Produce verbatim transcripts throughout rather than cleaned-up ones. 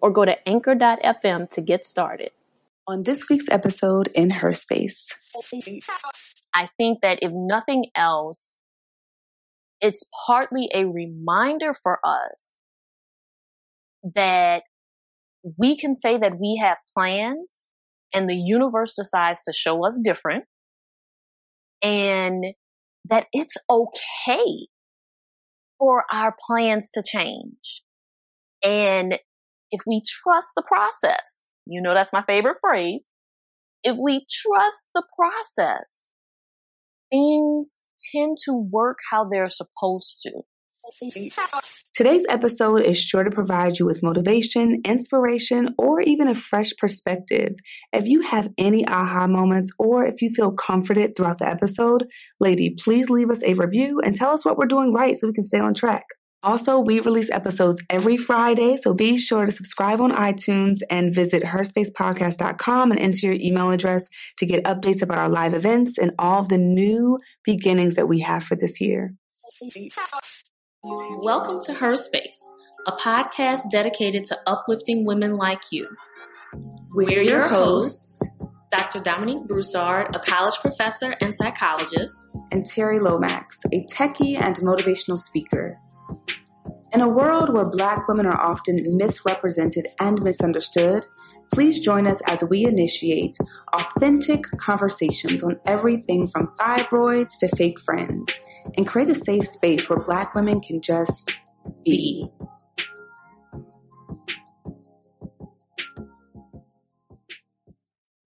or go to anchor dot f m to get started. On this week's episode in Her Space, I think that if nothing else, it's partly a reminder for us that we can say that we have plans and the universe decides to show us different, and that it's okay for our plans to change. And if we trust the process, you know, that's my favorite phrase. If we trust the process, things tend to work how they're supposed to. Today's episode is sure to provide you with motivation, inspiration, or even a fresh perspective. If you have any aha moments or if you feel comforted throughout the episode, lady, please leave us a review and tell us what we're doing right so we can stay on track. Also, we release episodes every Friday, so be sure to subscribe on iTunes and visit her space podcast dot com and enter your email address to get updates about our live events and all of the new beginnings that we have for this year. Welcome to Her Space, a podcast dedicated to uplifting women like you. We're your hosts, Doctor Dominique Broussard, a college professor and psychologist, and Terry Lomax, a techie and motivational speaker. In a world where Black women are often misrepresented and misunderstood, please join us as we initiate authentic conversations on everything from fibroids to fake friends and create a safe space where Black women can just be.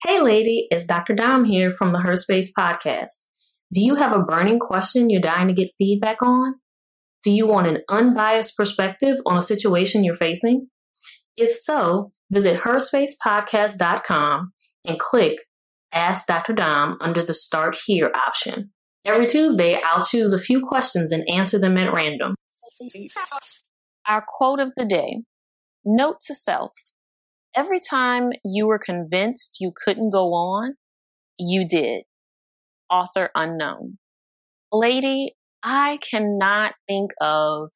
Hey lady, it's Doctor Dom here from the Her Space podcast. Do you have a burning question you're dying to get feedback on? Do you want an unbiased perspective on a situation you're facing? If so, visit her space podcast dot com and click Ask Doctor Dom under the Start Here option. Every Tuesday, I'll choose a few questions and answer them at random. Our quote of the day, note to self. Every time you were convinced you couldn't go on, you did. Author unknown. Lady, I cannot think of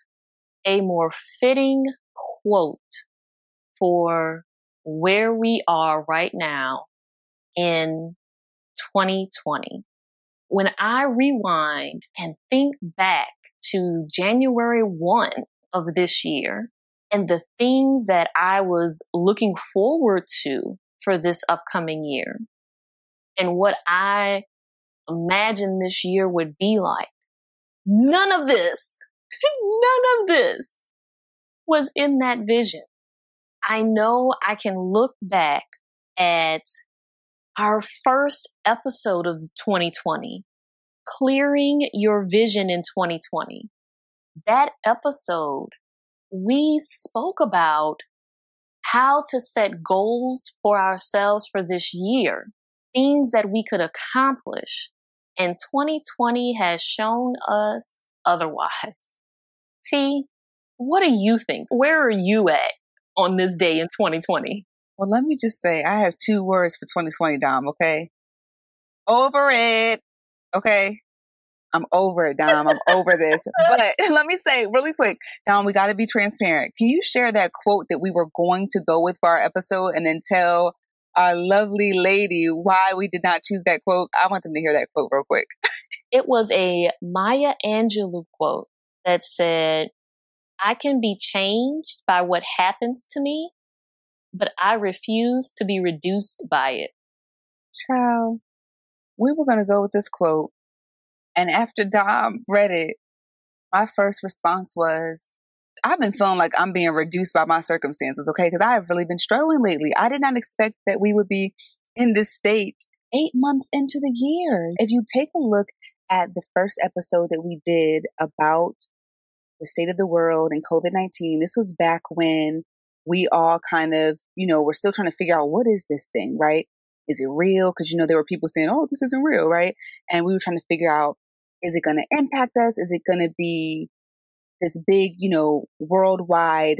a more fitting quote for where we are right now in twenty twenty. When I rewind and think back to January first of this year and the things that I was looking forward to for this upcoming year and what I imagined this year would be like, None of this, none of this was in that vision. I know I can look back at our first episode of twenty twenty, Clearing Your Vision in twenty twenty. That episode, we spoke about how to set goals for ourselves for this year, things that we could accomplish. And twenty twenty has shown us otherwise. T, what do you think? Where are you at on this day in twenty twenty? Well, let me just say I have two words for twenty twenty, Dom, okay? Over it, okay? I'm over it, Dom. I'm over this. But let me say really quick, Dom, we got to be transparent. Can you share that quote that we were going to go with for our episode and then tell our lovely lady why we did not choose that quote? I want them to hear that quote real quick. It was a Maya Angelou quote that said, I can be changed by what happens to me, but I refuse to be reduced by it. Child, we were going to go with this quote. And after Dom read it, my first response was, I've been feeling like I'm being reduced by my circumstances, okay? Because I have really been struggling lately. I did not expect that we would be in this state eight months into the year. If you take a look at the first episode that we did about the state of the world and covid nineteen, this was back when we all kind of, you know, we're still trying to figure out what is this thing, right? Is it real? Because, you know, there were people saying, oh, this isn't real, right? And we were trying to figure out, is it going to impact us? Is it going to be this big, you know, worldwide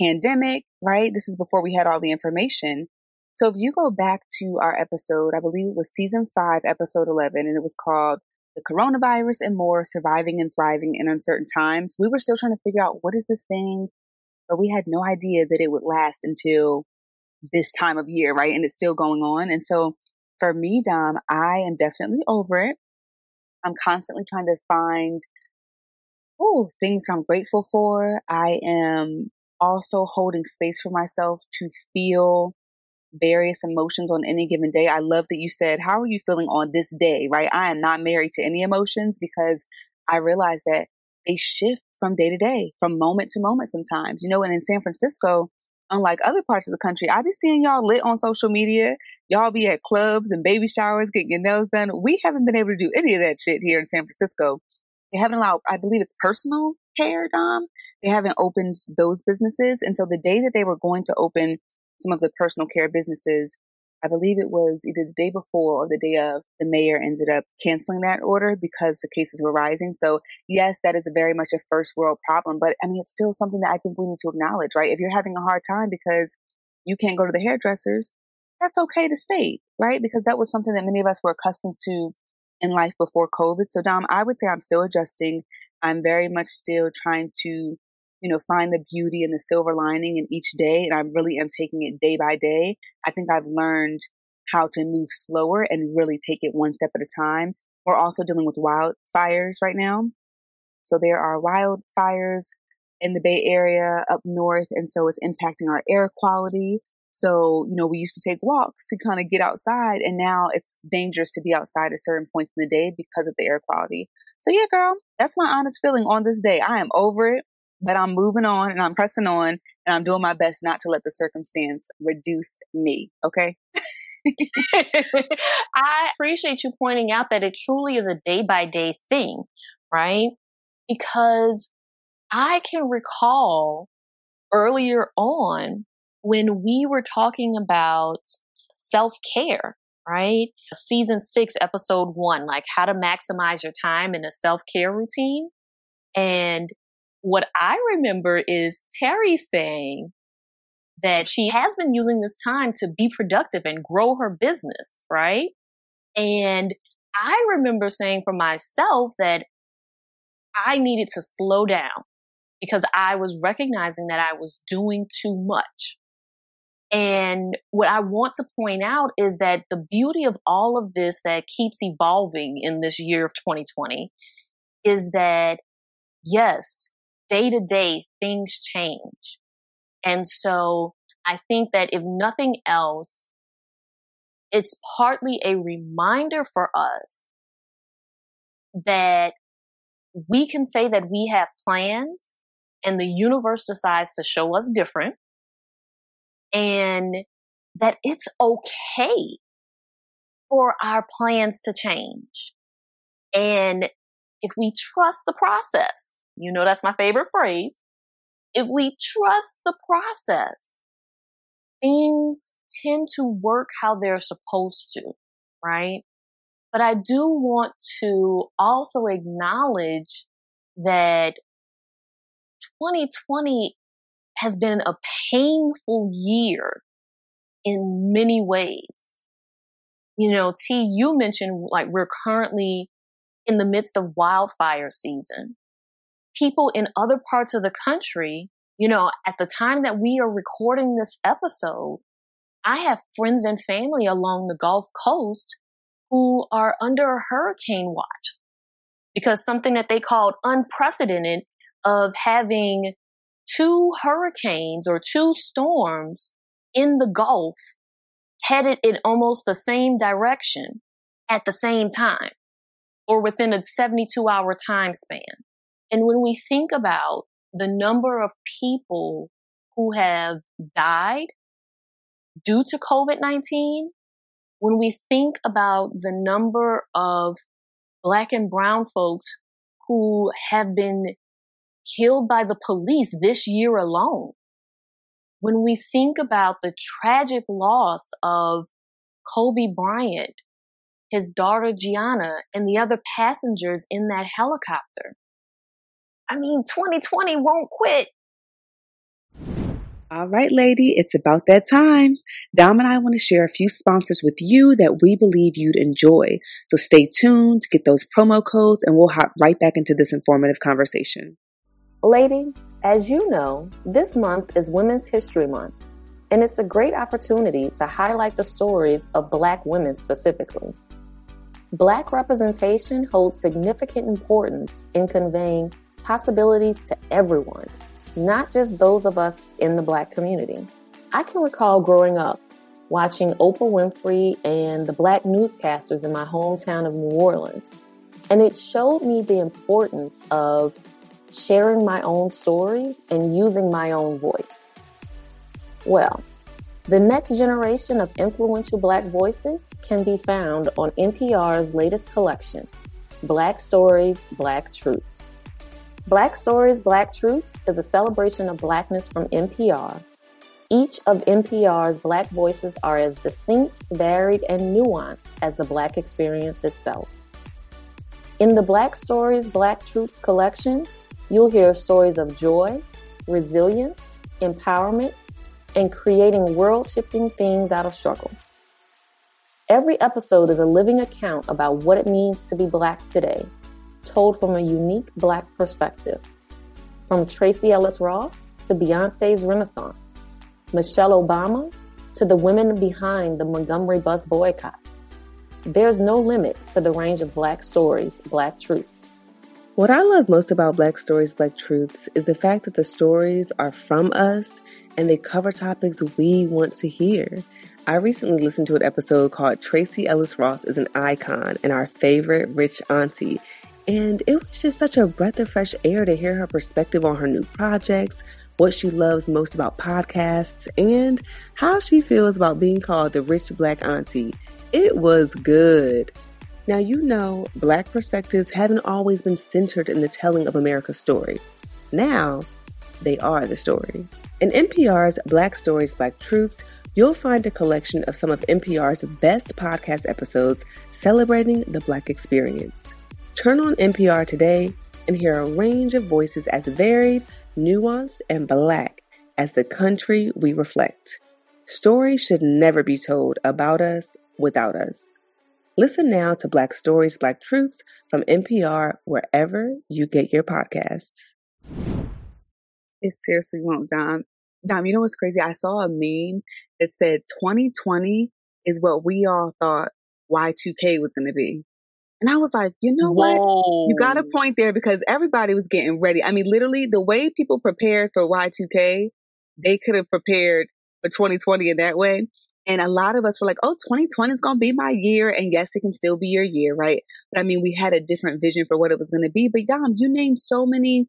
pandemic, right? This is before we had all the information. So if you go back to our episode, I believe it was season five, episode eleven, and it was called The Coronavirus and More, Surviving and Thriving in Uncertain Times. We were still trying to figure out what is this thing, but we had no idea that it would last until this time of year, right? And it's still going on. And so for me, Dom, I am definitely over it. I'm constantly trying to find, oh, things I'm grateful for. I am also holding space for myself to feel various emotions on any given day. I love that you said, how are you feeling on this day, right? I am not married to any emotions because I realize that they shift from day to day, from moment to moment sometimes, you know, and in San Francisco, unlike other parts of the country, I be seeing y'all lit on social media. Y'all be at clubs and baby showers, getting your nails done. We haven't been able to do any of that shit here in San Francisco. They haven't allowed, I believe it's personal care, Dom. They haven't opened those businesses. And so the day that they were going to open some of the personal care businesses, I believe it was either the day before or the day of, the mayor ended up canceling that order because the cases were rising. So yes, that is a very much a first world problem, but I mean, it's still something that I think we need to acknowledge, right? If you're having a hard time because you can't go to the hairdressers, that's okay to state, right? Because that was something that many of us were accustomed to in life before COVID. So Dom, I would say I'm still adjusting. I'm very much still trying to, you know, find the beauty and the silver lining in each day. And I really am taking it day by day. I think I've learned how to move slower and really take it one step at a time. We're also dealing with wildfires right now. So there are wildfires in the Bay Area up north. And so it's impacting our air quality. So, you know, we used to take walks to kind of get outside. And now it's dangerous to be outside at certain points in the day because of the air quality. So yeah, girl, that's my honest feeling on this day. I am over it. But I'm moving on and I'm pressing on and I'm doing my best not to let the circumstance reduce me. Okay. I appreciate you pointing out that it truly is a day by day thing, right? Because I can recall earlier on when we were talking about self-care, right? Season six, episode one, like how to maximize your time in a self-care routine. And what I remember is Terry saying that she has been using this time to be productive and grow her business, right? And I remember saying for myself that I needed to slow down because I was recognizing that I was doing too much. And what I want to point out is that the beauty of all of this that keeps evolving in this year of twenty twenty is that, yes, day to day, things change. And so I think that if nothing else, it's partly a reminder for us that we can say that we have plans and the universe decides to show us different, and that it's okay for our plans to change. And if we trust the process, you know, that's my favorite phrase. If we trust the process, things tend to work how they're supposed to, right? But I do want to also acknowledge that twenty twenty has been a painful year in many ways. You know, T, you mentioned like we're currently in the midst of wildfire season. People in other parts of the country, you know, at the time that we are recording this episode, I have friends and family along the Gulf Coast who are under a hurricane watch because something that they called unprecedented of having two hurricanes or two storms in the Gulf headed in almost the same direction at the same time or within a seventy-two hour time span. And when we think about the number of people who have died due to COVID nineteen, when we think about the number of Black and brown folks who have been killed by the police this year alone, When we think about the tragic loss of Kobe Bryant, his daughter Gianna, and the other passengers in that helicopter, I mean, twenty twenty won't quit. All right, lady, it's about that time. Dom and I want to share a few sponsors with you that we believe you'd enjoy. So stay tuned, get those promo codes, and we'll hop right back into this informative conversation. Lady, as you know, this month is Women's History Month, and it's a great opportunity to highlight the stories of Black women specifically. Black representation holds significant importance in conveying possibilities to everyone, not just those of us in the Black community. I can recall growing up watching Oprah Winfrey and the Black newscasters in my hometown of New Orleans. And it showed me the importance of sharing my own stories and using my own voice. Well, the next generation of influential Black voices can be found on N P R's latest collection, Black Stories, Black Truths. Black Stories, Black Truths is a celebration of Blackness from N P R. Each of N P R's Black voices are as distinct, varied, and nuanced as the Black experience itself. In the Black Stories, Black Truths collection, you'll hear stories of joy, resilience, empowerment, and creating world-shifting things out of struggle. Every episode is a living account about what it means to be Black today, told from a unique Black perspective. From Tracee Ellis Ross to Beyonce's Renaissance, Michelle Obama to the women behind the Montgomery Bus Boycott. There's no limit to the range of Black Stories, Black Truths. What I love most about Black Stories, Black Truths is the fact that the stories are from us and they cover topics we want to hear. I recently listened to an episode called Tracee Ellis Ross is an Icon and Our Favorite Rich Auntie. And it was just such a breath of fresh air to hear her perspective on her new projects, what she loves most about podcasts, and how she feels about being called the rich Black auntie. It was good. Now, you know, Black perspectives haven't always been centered in the telling of America's story. Now, they are the story. In N P R's Black Stories, Black Truths, you'll find a collection of some of N P R's best podcast episodes celebrating the Black experience. Turn on N P R today and hear a range of voices as varied, nuanced, and Black as the country we reflect. Stories should never be told about us without us. Listen now to Black Stories, Black Truths from N P R wherever you get your podcasts. It seriously won't, Dom. Dom, you know what's crazy? I saw a meme that said twenty twenty is what we all thought Y two K was going to be. And I was like, you know what? Whoa. You got a point there because everybody was getting ready. I mean, literally the way people prepared for Y two K, they could have prepared for twenty twenty in that way. And a lot of us were like, oh, twenty twenty is going to be my year. And yes, it can still be your year, right? But I mean, we had a different vision for what it was going to be. But Dom, you named so many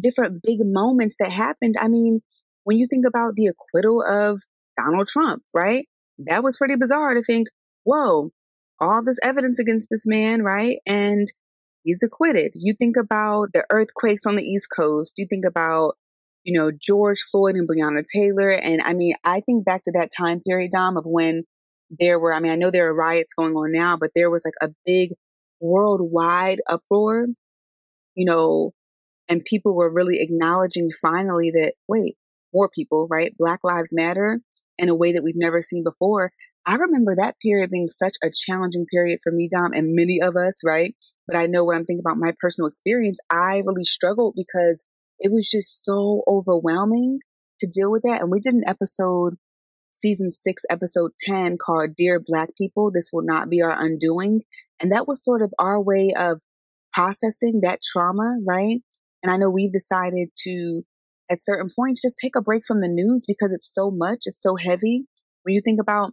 different big moments that happened. I mean, when you think about the acquittal of Donald Trump, right? That was pretty bizarre to think, whoa, all this evidence against this man, right? And he's acquitted. You think about the earthquakes on the East Coast. You think about, you know, George Floyd and Breonna Taylor. And I mean, I think back to that time period, Dom, of when there were, I mean, I know there are riots going on now, but there was like a big worldwide uproar, you know, and people were really acknowledging finally that, wait, more people, right? Black Lives Matter in a way that we've never seen before. I remember that period being such a challenging period for me, Dom, and many of us, right? But I know when I'm thinking about my personal experience, I really struggled because it was just so overwhelming to deal with that. And we did an episode, season six, episode ten, called Dear Black People, This Will Not Be Our Undoing. And that was sort of our way of processing that trauma, right? And I know we've decided to, at certain points, just take a break from the news because it's so much, it's so heavy. When you think about,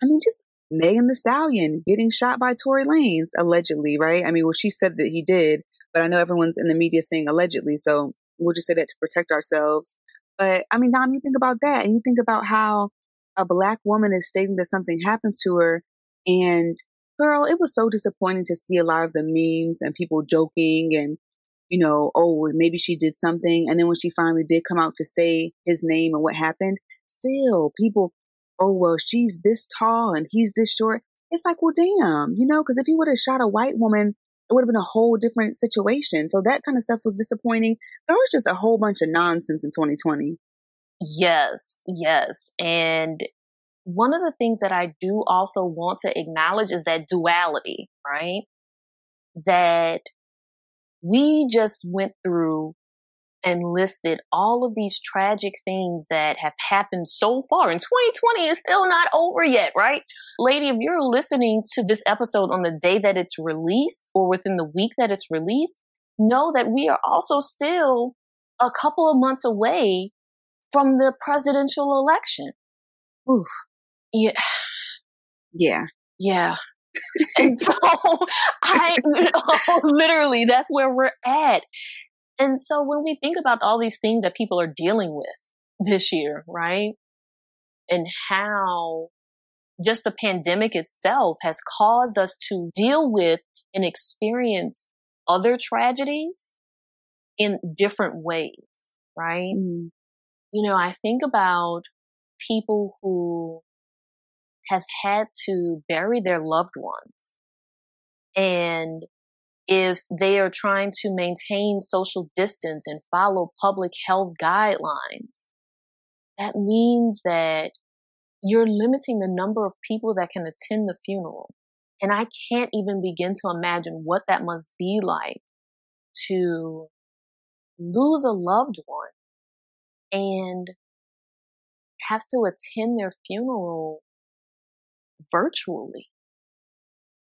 I mean, just Megan Thee Stallion getting shot by Tory Lanez, allegedly, right? I mean, well, she said that he did, but I know everyone's in the media saying allegedly, so we'll just say that to protect ourselves. But I mean, Dom, you think about that and you think about how a Black woman is stating that something happened to her. And girl, it was so disappointing to see a lot of the memes and people joking and you know, oh, maybe she did something. And then when she finally did come out to say his name and what happened, still people, oh, well, she's this tall and he's this short. It's like, well, damn, you know, because if he would have shot a white woman, it would have been a whole different situation. So that kind of stuff was disappointing. There was just a whole bunch of nonsense in twenty twenty. Yes, yes. And one of the things that I do also want to acknowledge is that duality, right? That we just went through and listed all of these tragic things that have happened so far. And twenty twenty is still not over yet, right? Lady, if you're listening to this episode on the day that it's released or within the week that it's released, know that we are also still a couple of months away from the presidential election. Oof. Yeah. Yeah. Yeah. And so I, you know, literally, that's where we're at. And so when we think about all these things that people are dealing with this year, right? And how just the pandemic itself has caused us to deal with and experience other tragedies in different ways, right? Mm-hmm. You know, I think about people who have had to bury their loved ones. And if they are trying to maintain social distance and follow public health guidelines, that means that you're limiting the number of people that can attend the funeral. And I can't even begin to imagine what that must be like to lose a loved one and have to attend their funeral virtually.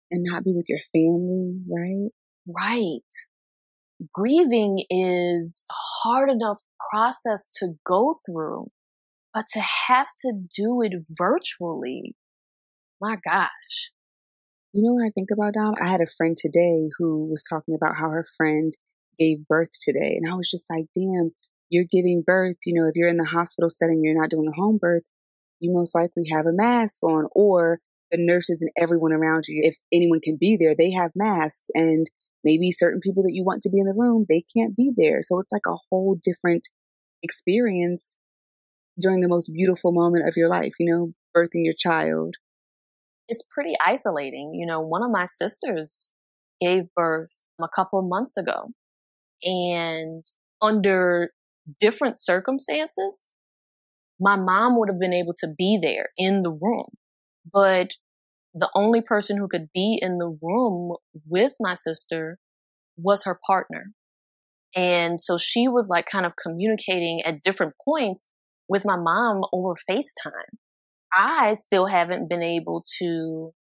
And not be with your family, right? Right. Grieving is a hard enough process to go through, but to have to do it virtually, my gosh. You know what I think about, Dom? I had a friend today who was talking about how her friend gave birth today. And I was just like, damn, you're giving birth. You know, if you're in the hospital setting, you're not doing a home birth, you most likely have a mask on, or the nurses and everyone around you, if anyone can be there, they have masks, and maybe certain people that you want to be in the room, they can't be there. So it's like a whole different experience during the most beautiful moment of your life, you know, birthing your child. It's pretty isolating. You know, one of my sisters gave birth a couple of months ago, and under different circumstances, my mom would have been able to be there in the room. But the only person who could be in the room with my sister was her partner. And so she was like kind of communicating at different points with my mom over FaceTime. I still haven't been able to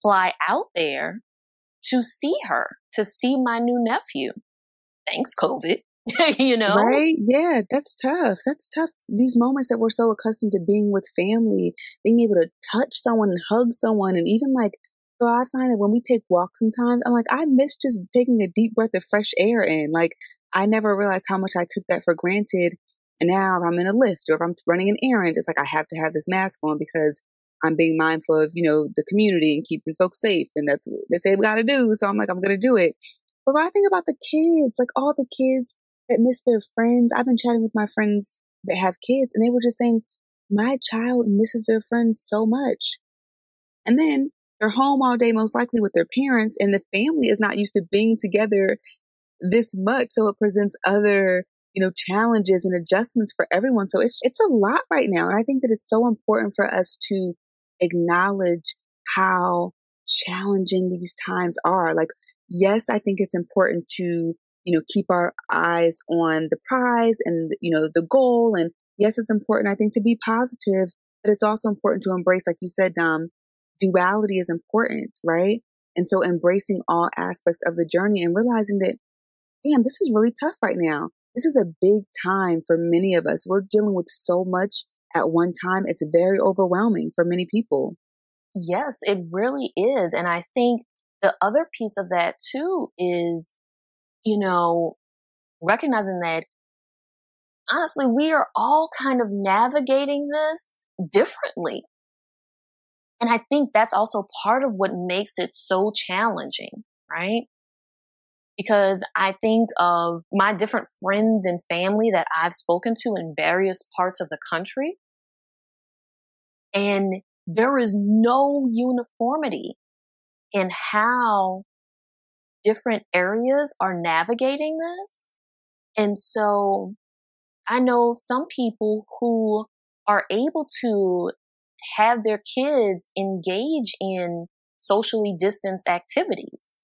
fly out there to see her, to see my new nephew. Thanks, COVID. You know? Right? Yeah, that's tough. That's tough. These moments that we're so accustomed to being with family, being able to touch someone and hug someone. And even like, so I find that when we take walks sometimes, I'm like, I miss just taking a deep breath of fresh air in. Like, I never realized how much I took that for granted. And now if I'm in a lift or if I'm running an errand, it's like, I have to have this mask on because I'm being mindful of, you know, the community and keeping folks safe. And that's what they say we got to do. So I'm like, I'm going to do it. But when I think about the kids, like all the kids that miss their friends. I've been chatting with my friends that have kids, and they were just saying, my child misses their friends so much. And then they're home all day, most likely with their parents, and the family is not used to being together this much. So it presents other, you know, challenges and adjustments for everyone. So it's, it's a lot right now. And I think that it's so important for us to acknowledge how challenging these times are. Like, yes, I think it's important to you know, keep our eyes on the prize and, you know, the goal. And yes, it's important, I think, to be positive, but it's also important to embrace, like you said, Dom, duality is important, right? And so embracing all aspects of the journey and realizing that, damn, this is really tough right now. This is a big time for many of us. We're dealing with so much at one time. It's very overwhelming for many people. Yes, it really is. And I think the other piece of that too is, you know, recognizing that honestly, we are all kind of navigating this differently. And I think that's also part of what makes it so challenging, right? because I think of my different friends and family that I've spoken to in various parts of the country. And there is no uniformity in how different areas are navigating this. And so I know some people who are able to have their kids engage in socially distanced activities,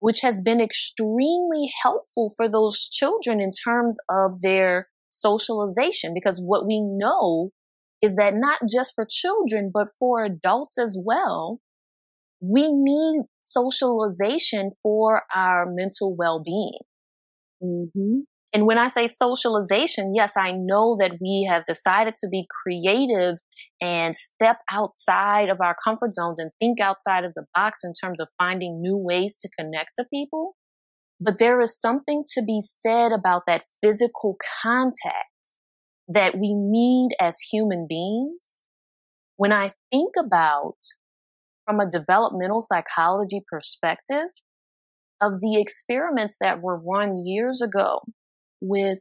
which has been extremely helpful for those children in terms of their socialization. Because what we know is that not just for children, but for adults as well, we need socialization for our mental well-being. Mm-hmm. And when I say socialization, yes, I know that we have decided to be creative and step outside of our comfort zones and think outside of the box in terms of finding new ways to connect to people. But there is something to be said about that physical contact that we need as human beings. When I think about, from a developmental psychology perspective, of the experiments that were run years ago with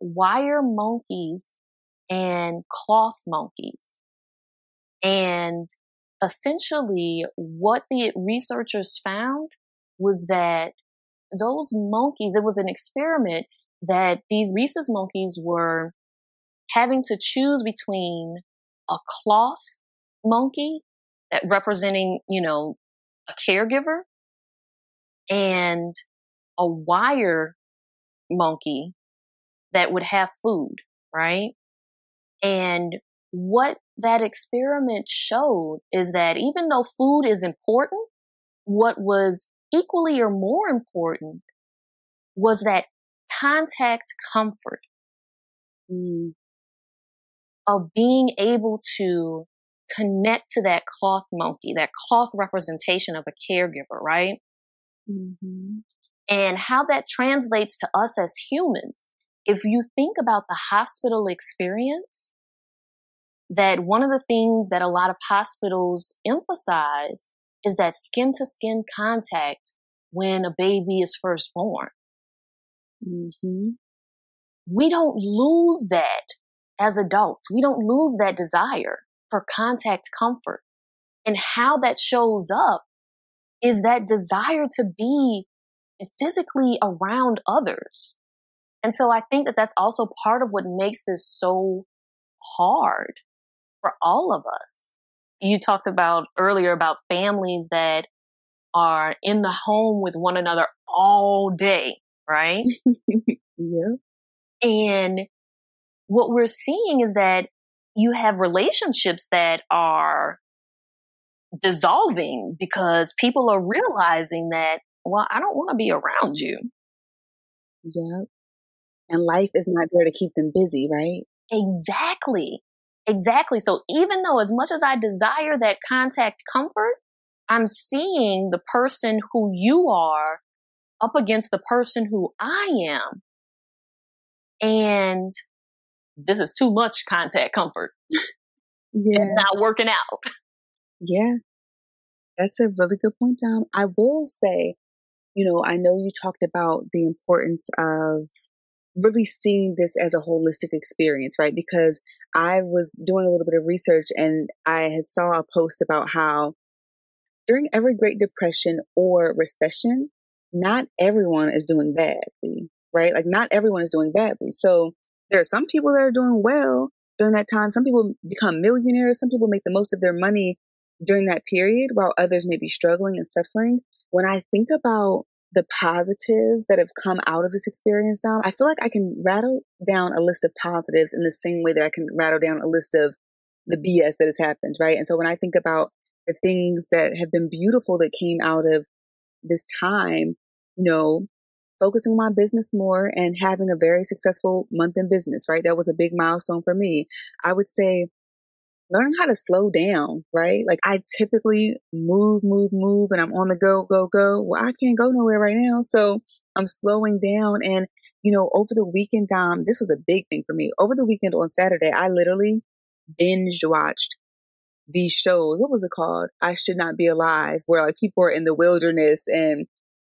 wire monkeys and cloth monkeys. And essentially what the researchers found was that those monkeys, it was an experiment that these rhesus monkeys were having to choose between a cloth monkey that representing, you know, a caregiver, and a wire monkey that would have food, right? And what that experiment showed is that even though food is important, what was equally or more important was that contact comfort mm. of being able to connect to that cloth monkey, that cloth representation of a caregiver, right? Mm-hmm. And how that translates to us as humans. If you think about the hospital experience, that one of the things that a lot of hospitals emphasize is that skin-to-skin contact when a baby is first born. Mm-hmm. We don't lose that as adults. We don't lose that desire for contact comfort. And how that shows up is that desire to be physically around others. And so I think that that's also part of what makes this so hard for all of us. You talked about earlier about families that are in the home with one another all day, right? Yeah. And what we're seeing is that you have relationships that are dissolving because people are realizing that, well, I don't want to be around you. Yeah. And life is not there to keep them busy, right? Exactly. Exactly. So even though as much as I desire that contact comfort, I'm seeing the person who you are up against the person who I am. And this is too much contact comfort. Yeah. It's not working out. Yeah. That's a really good point, Dom. I will say, you know, I know you talked about the importance of really seeing this as a holistic experience, right? Because I was doing a little bit of research and I had saw a post about how during every Great Depression or recession, not everyone is doing badly, right? Like not everyone is doing badly. So there are some people that are doing well during that time. Some people become millionaires. Some people make the most of their money during that period, while others may be struggling and suffering. When I think about the positives that have come out of this experience, Dom, I feel like I can rattle down a list of positives in the same way that I can rattle down a list of the B S that has happened, right? And so when I think about the things that have been beautiful that came out of this time, you know, focusing on my business more and having a very successful month in business, right? That was a big milestone for me. I would say learning how to slow down, right? Like I typically move, move, move, and I'm on the go, go, go. Well, I can't go nowhere right now. So I'm slowing down. And, you know, over the weekend, Dom, this was a big thing for me. Over the weekend on Saturday, I literally binge watched these shows. What was it called? I Should Not Be Alive, where like people are in the wilderness and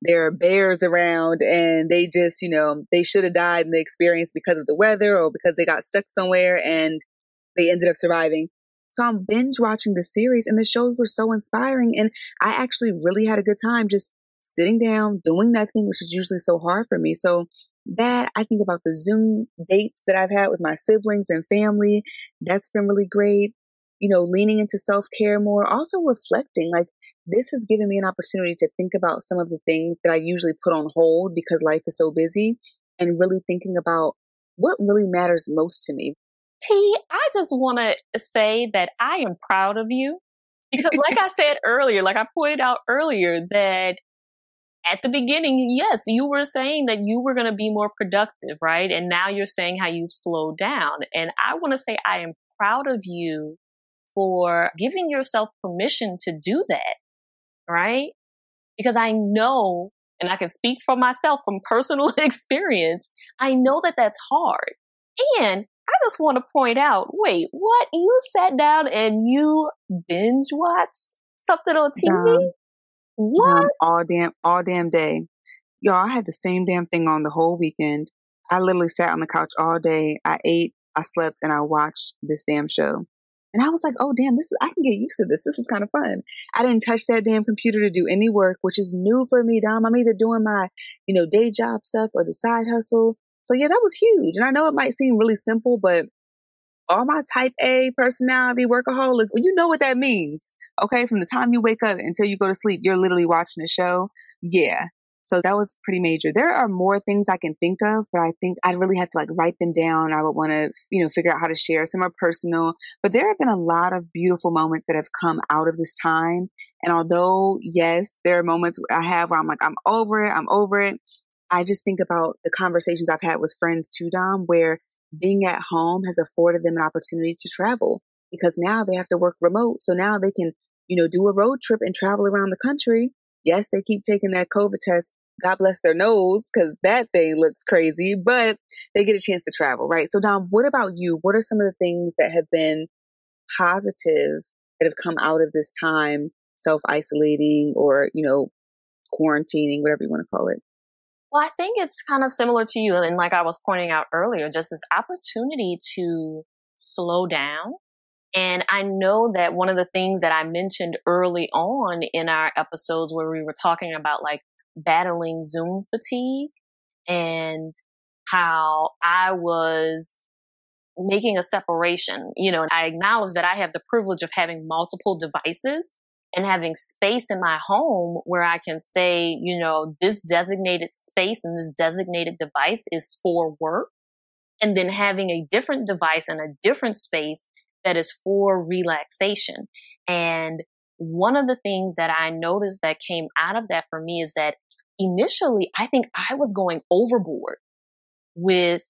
there are bears around and they just, you know, they should have died in the experience because of the weather or because they got stuck somewhere and they ended up surviving. So I'm binge watching the series and the shows were so inspiring. And I actually really had a good time just sitting down, doing nothing, which is usually so hard for me. So that, I think about the Zoom dates that I've had with my siblings and family. That's been really great. You know, leaning into self-care more, also reflecting, like, this has given me an opportunity to think about some of the things that I usually put on hold because life is so busy and really thinking about what really matters most to me. T, I just want to say that I am proud of you because like I said earlier, like I pointed out earlier that at the beginning, yes, you were saying that you were going to be more productive, right? And now you're saying how you've slowed down. And I want to say I am proud of you for giving yourself permission to do that, right? Because I know, and I can speak for myself from personal experience, I know that that's hard. And I just want to point out, wait, what? You sat down and you binge watched something on T V? Um, what? Um, all damn, all damn day. Y'all, I had the same damn thing on the whole weekend. I literally sat on the couch all day. I ate, I slept, and I watched this damn show. And I was like, oh, damn, this is, I can get used to this. This is kind of fun. I didn't touch that damn computer to do any work, which is new for me, Dom. I'm either doing my, you know, day job stuff or the side hustle. So, yeah, that was huge. And I know it might seem really simple, but all my type A personality workaholics, well, you know what that means. Okay. From the time you wake up until you go to sleep, you're literally watching a show. Yeah. So that was pretty major. There are more things I can think of, but I think I'd really have to like write them down. I would want to, you know, figure out how to share. Some are personal, but there have been a lot of beautiful moments that have come out of this time. And although, yes, there are moments I have where I'm like, I'm over it. I'm over it. I just think about the conversations I've had with friends too, Dom, where being at home has afforded them an opportunity to travel because now they have to work remote. So now they can, you know, do a road trip and travel around the country. Yes, they keep taking that COVID test. God bless their nose because that thing looks crazy, but they get a chance to travel, right? So Dom, what about you? What are some of the things that have been positive that have come out of this time, self-isolating or, you know, quarantining, whatever you want to call it? Well, I think it's kind of similar to you. And like I was pointing out earlier, just this opportunity to slow down. And I know that one of the things that I mentioned early on in our episodes where we were talking about like battling Zoom fatigue and how I was making a separation, you know, and I acknowledge that I have the privilege of having multiple devices and having space in my home where I can say, you know, this designated space and this designated device is for work. And then having a different device and a different space that is for relaxation. And one of the things that I noticed that came out of that for me is that initially, I think I was going overboard with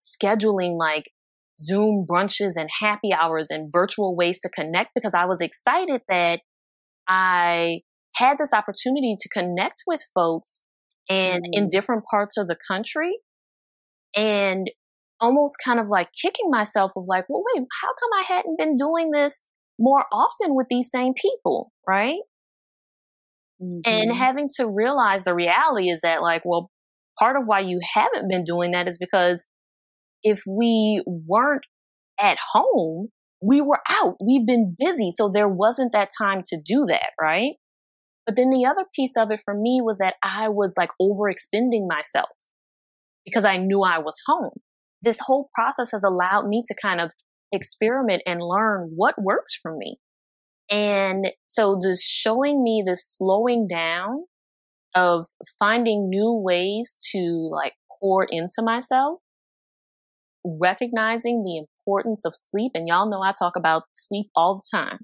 scheduling like Zoom brunches and happy hours and virtual ways to connect because I was excited that I had this opportunity to connect with folks and mm-hmm. in different parts of the country and almost kind of like kicking myself of like, well, wait, how come I hadn't been doing this more often with these same people, right? Mm-hmm. And having to realize the reality is that like, well, part of why you haven't been doing that is because if we weren't at home, we were out, we've been busy. So there wasn't that time to do that, right? But then the other piece of it for me was that I was like overextending myself because I knew I was home. This whole process has allowed me to kind of experiment and learn what works for me. And so just showing me this slowing down of finding new ways to like pour into myself, recognizing the importance of sleep. And y'all know I talk about sleep all the time,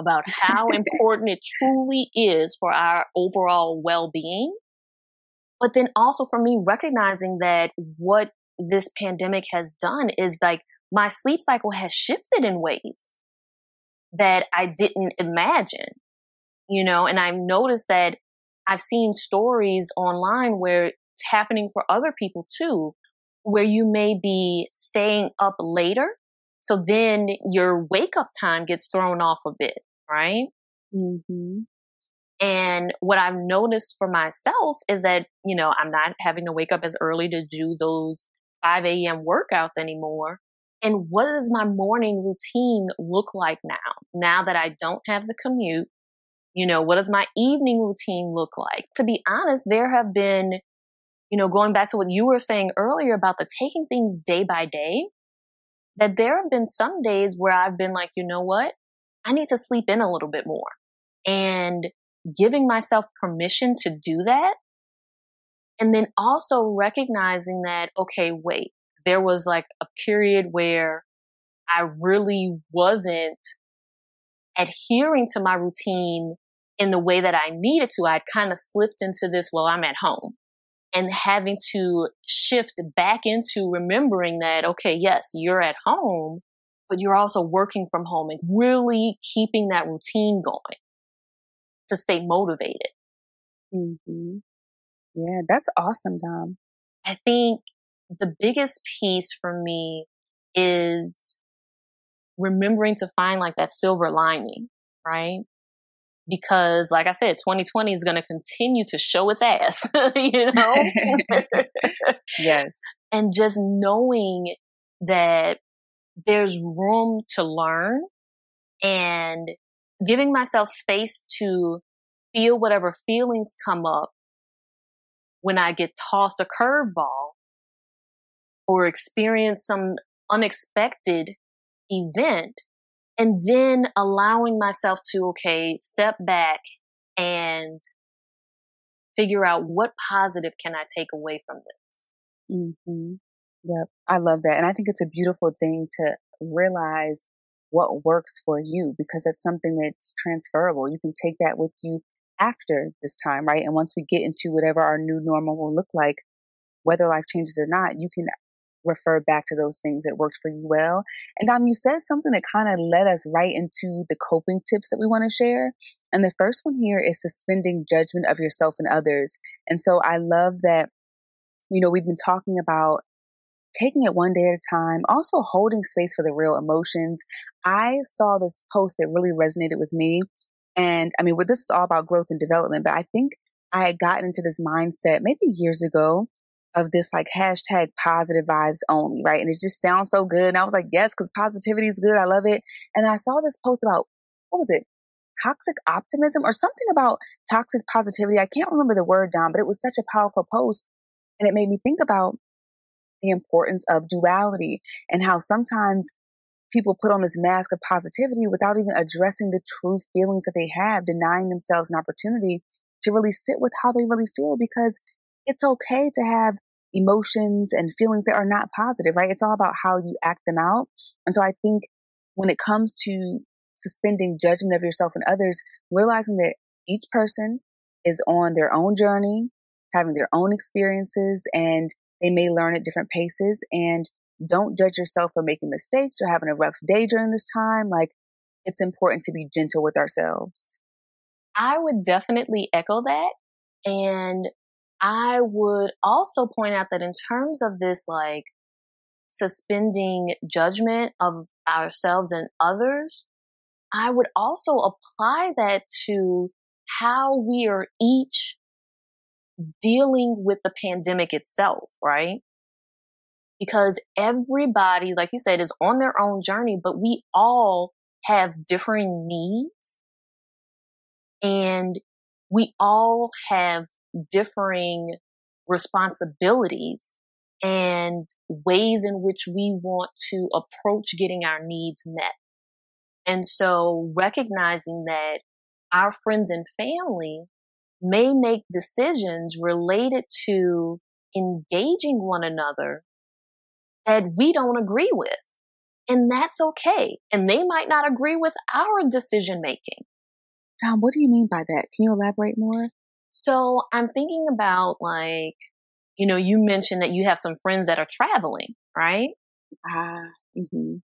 about how important it truly is for our overall well-being. But then also for me, recognizing that what this pandemic has done is like my sleep cycle has shifted in ways that I didn't imagine, you know, and I've noticed that I've seen stories online where it's happening for other people too, where you may be staying up later. So then your wake up time gets thrown off a bit, right? Mm-hmm. And what I've noticed for myself is that, you know, I'm not having to wake up as early to do those five a.m. workouts anymore. And what does my morning routine look like now? Now that I don't have the commute, you know, what does my evening routine look like? To be honest, there have been, you know, going back to what you were saying earlier about the taking things day by day, that there have been some days where I've been like, you know what, I need to sleep in a little bit more. And giving myself permission to do that. And then also recognizing that, okay, wait, there was like a period where I really wasn't adhering to my routine in the way that I needed to. I'd kind of slipped into this, well, I'm at home, and having to shift back into remembering that, okay, yes, you're at home, but you're also working from home, and really keeping that routine going to stay motivated. Mm-hmm. Yeah, that's awesome, Dom. I think the biggest piece for me is remembering to find like that silver lining, right? Because like I said, twenty twenty is going to continue to show its ass, you know? Yes. And just knowing that there's room to learn, and giving myself space to feel whatever feelings come up when I get tossed a curveball or experience some unexpected event, and then allowing myself to, okay, step back and figure out what positive can I take away from this. Mm-hmm. Yep. I love that. And I think it's a beautiful thing to realize what works for you, because it's something that's transferable. You can take that with you after this time, right? And once we get into whatever our new normal will look like, whether life changes or not, you can refer back to those things that worked for you well. And Dom, you said something that kind of led us right into the coping tips that we want to share. And the first one here is suspending judgment of yourself and others. And so I love that, you know, we've been talking about taking it one day at a time, also holding space for the real emotions. I saw this post that really resonated with me. And I mean, well, this is all about growth and development, but I think I had gotten into this mindset maybe years ago of this like hashtag positive vibes only, right? And it just sounds so good. And I was like, yes, because positivity is good. I love it. And then I saw this post about, what was it? Toxic optimism or something about toxic positivity. I can't remember the word, Dom, but it was such a powerful post. And it made me think about the importance of duality and how sometimes people put on this mask of positivity without even addressing the true feelings that they have, denying themselves an opportunity to really sit with how they really feel, because it's okay to have emotions and feelings that are not positive, right? It's all about how you act them out. And so I think when it comes to suspending judgment of yourself and others, realizing that each person is on their own journey, having their own experiences, and they may learn at different paces, and don't judge yourself for making mistakes or having a rough day during this time. Like, it's important to be gentle with ourselves. I would definitely echo that. And I would also point out that in terms of this, like, suspending judgment of ourselves and others, I would also apply that to how we are each dealing with the pandemic itself, right? Because everybody, like you said, is on their own journey, but we all have differing needs, and we all have differing responsibilities and ways in which we want to approach getting our needs met. And so recognizing that our friends and family may make decisions related to engaging one another that we don't agree with. And that's okay. And they might not agree with our decision making. Dom, what do you mean by that? Can you elaborate more? So I'm thinking about, like, you know, you mentioned that you have some friends that are traveling, right? Ah, mm-hmm.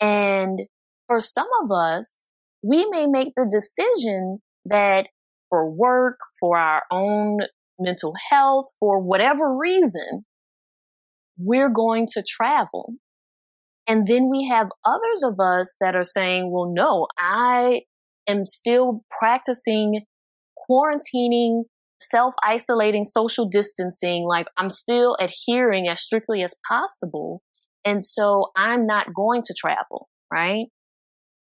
And for some of us, we may make the decision that for work, for our own mental health, for whatever reason, we're going to travel. And then we have others of us that are saying, well, no, I am still practicing quarantining, self-isolating, social distancing, like I'm still adhering as strictly as possible. And so I'm not going to travel, right?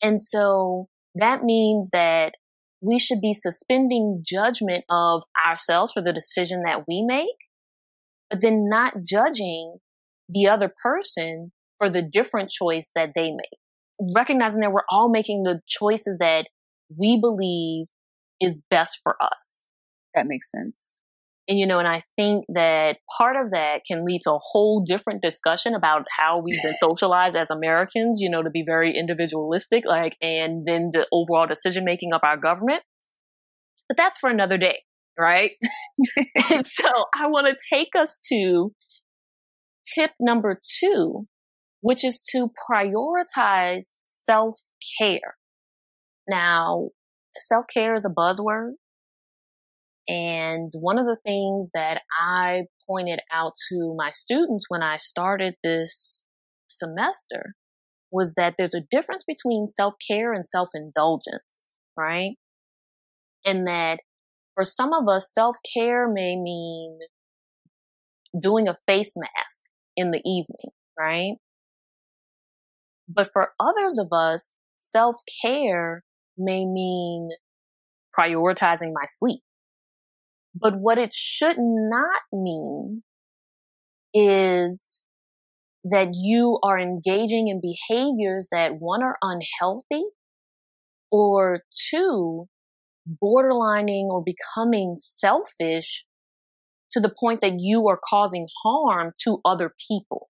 And so that means that we should be suspending judgment of ourselves for the decision that we make, but then not judging the other person for the different choice that they make. Recognizing that we're all making the choices that we believe is best for us. That makes sense. And, you know, and I think that part of that can lead to a whole different discussion about how we've been socialized as Americans, you know, to be very individualistic, like, and then the overall decision making of our government. But that's for another day, right? And so I want to take us to tip number two, which is to prioritize self-care. Now, self-care is a buzzword. And one of the things that I pointed out to my students when I started this semester was that there's a difference between self-care and self-indulgence, right? And that for some of us, self-care may mean doing a face mask in the evening, right? But for others of us, self-care may mean prioritizing my sleep. But what it should not mean is that you are engaging in behaviors that, one, are unhealthy, or two, borderlining or becoming selfish to the point that you are causing harm to other people,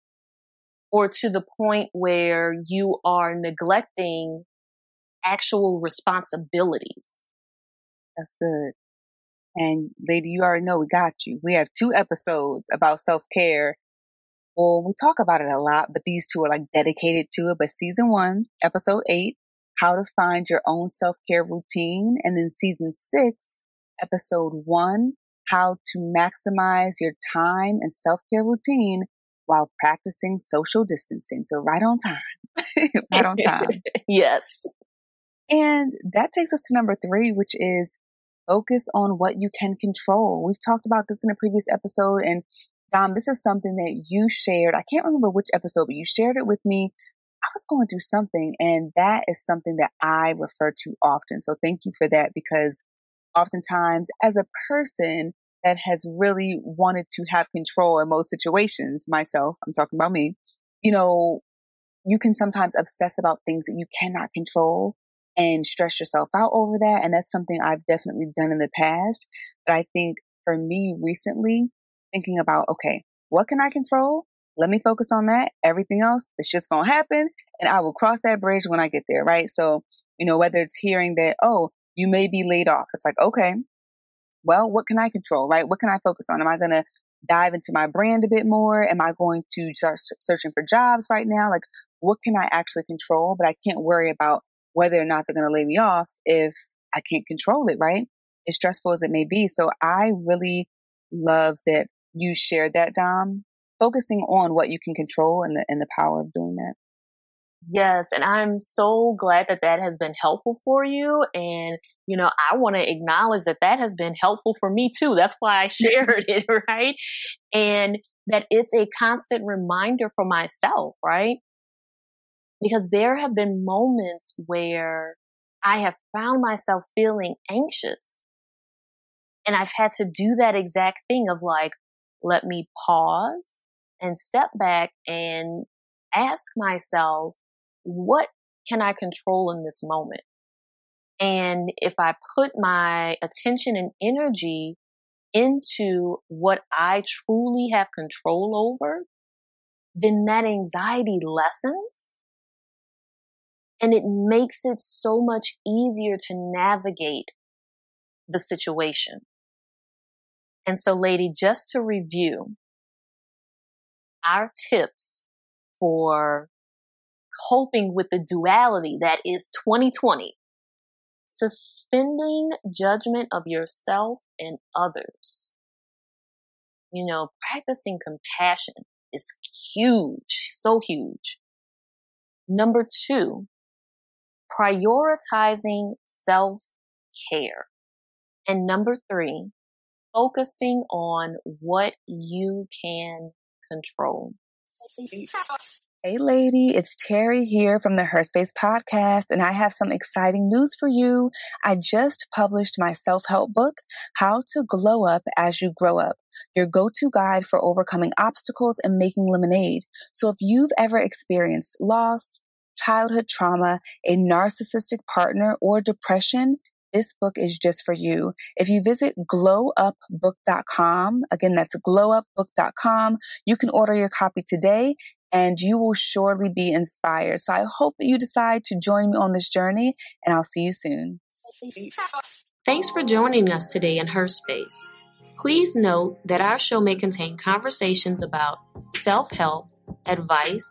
or to the point where you are neglecting actual responsibilities. That's good. And lady, you already know we got you. We have two episodes about self-care. Well, we talk about it a lot, but these two are like dedicated to it. But season one, episode eight, how to find your own self-care routine. And then season six, episode one, how to maximize your time and self-care routine while practicing social distancing. So right on time, right on time. Yes. And that takes us to number three, which is focus on what you can control. We've talked about this in a previous episode. And Dom, this is something that you shared. I can't remember which episode, but you shared it with me. I was going through something, and that is something that I refer to often. So thank you for that, because oftentimes as a person that has really wanted to have control in most situations, myself, I'm talking about me, you know, you can sometimes obsess about things that you cannot control and stress yourself out over that. And that's something I've definitely done in the past. But I think for me recently, thinking about, okay, what can I control? Let me focus on that. Everything else, it's just going to happen. And I will cross that bridge when I get there, right? So, you know, whether it's hearing that, oh, you may be laid off. It's like, okay, well, what can I control, right? What can I focus on? Am I going to dive into my brand a bit more? Am I going to start searching for jobs right now? Like, what can I actually control? But I can't worry about whether or not they're going to lay me off if I can't control it, right? As stressful as it may be. So I really love that you shared that, Dom, focusing on what you can control and the, and the power of doing that. Yes. And I'm so glad that that has been helpful for you. And, you know, I want to acknowledge that that has been helpful for me too. That's why I shared it, right? And that it's a constant reminder for myself, right? Because there have been moments where I have found myself feeling anxious. And I've had to do that exact thing of like, let me pause and step back and ask myself, what can I control in this moment? And if I put my attention and energy into what I truly have control over, then that anxiety lessens. And it makes it so much easier to navigate the situation. And so, lady, just to review our tips for coping with the duality that is twenty twenty, suspending judgment of yourself and others. You know, practicing compassion is huge, so huge. Number two, prioritizing self-care. And number three, focusing on what you can control. Hey, lady, it's Terry here from the Her Space podcast, and I have some exciting news for you. I just published my self-help book, How to Glow Up as You Grow Up, your go-to guide for overcoming obstacles and making lemonade. So if you've ever experienced loss, childhood trauma, a narcissistic partner, or depression, this book is just for you. If you visit glow up book dot com, again, that's glow up book dot com, you can order your copy today and you will surely be inspired. So I hope that you decide to join me on this journey, and I'll see you soon. Thanks for joining us today in Her Space. Please note that our show may contain conversations about self-help, advice,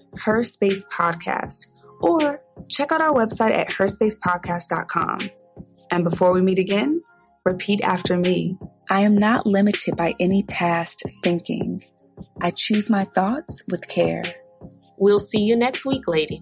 Her Space Podcast, or check out our website at her space podcast dot com. And before we meet again, repeat after me. I am not limited by any past thinking. I choose my thoughts with care. We'll see you next week, lady.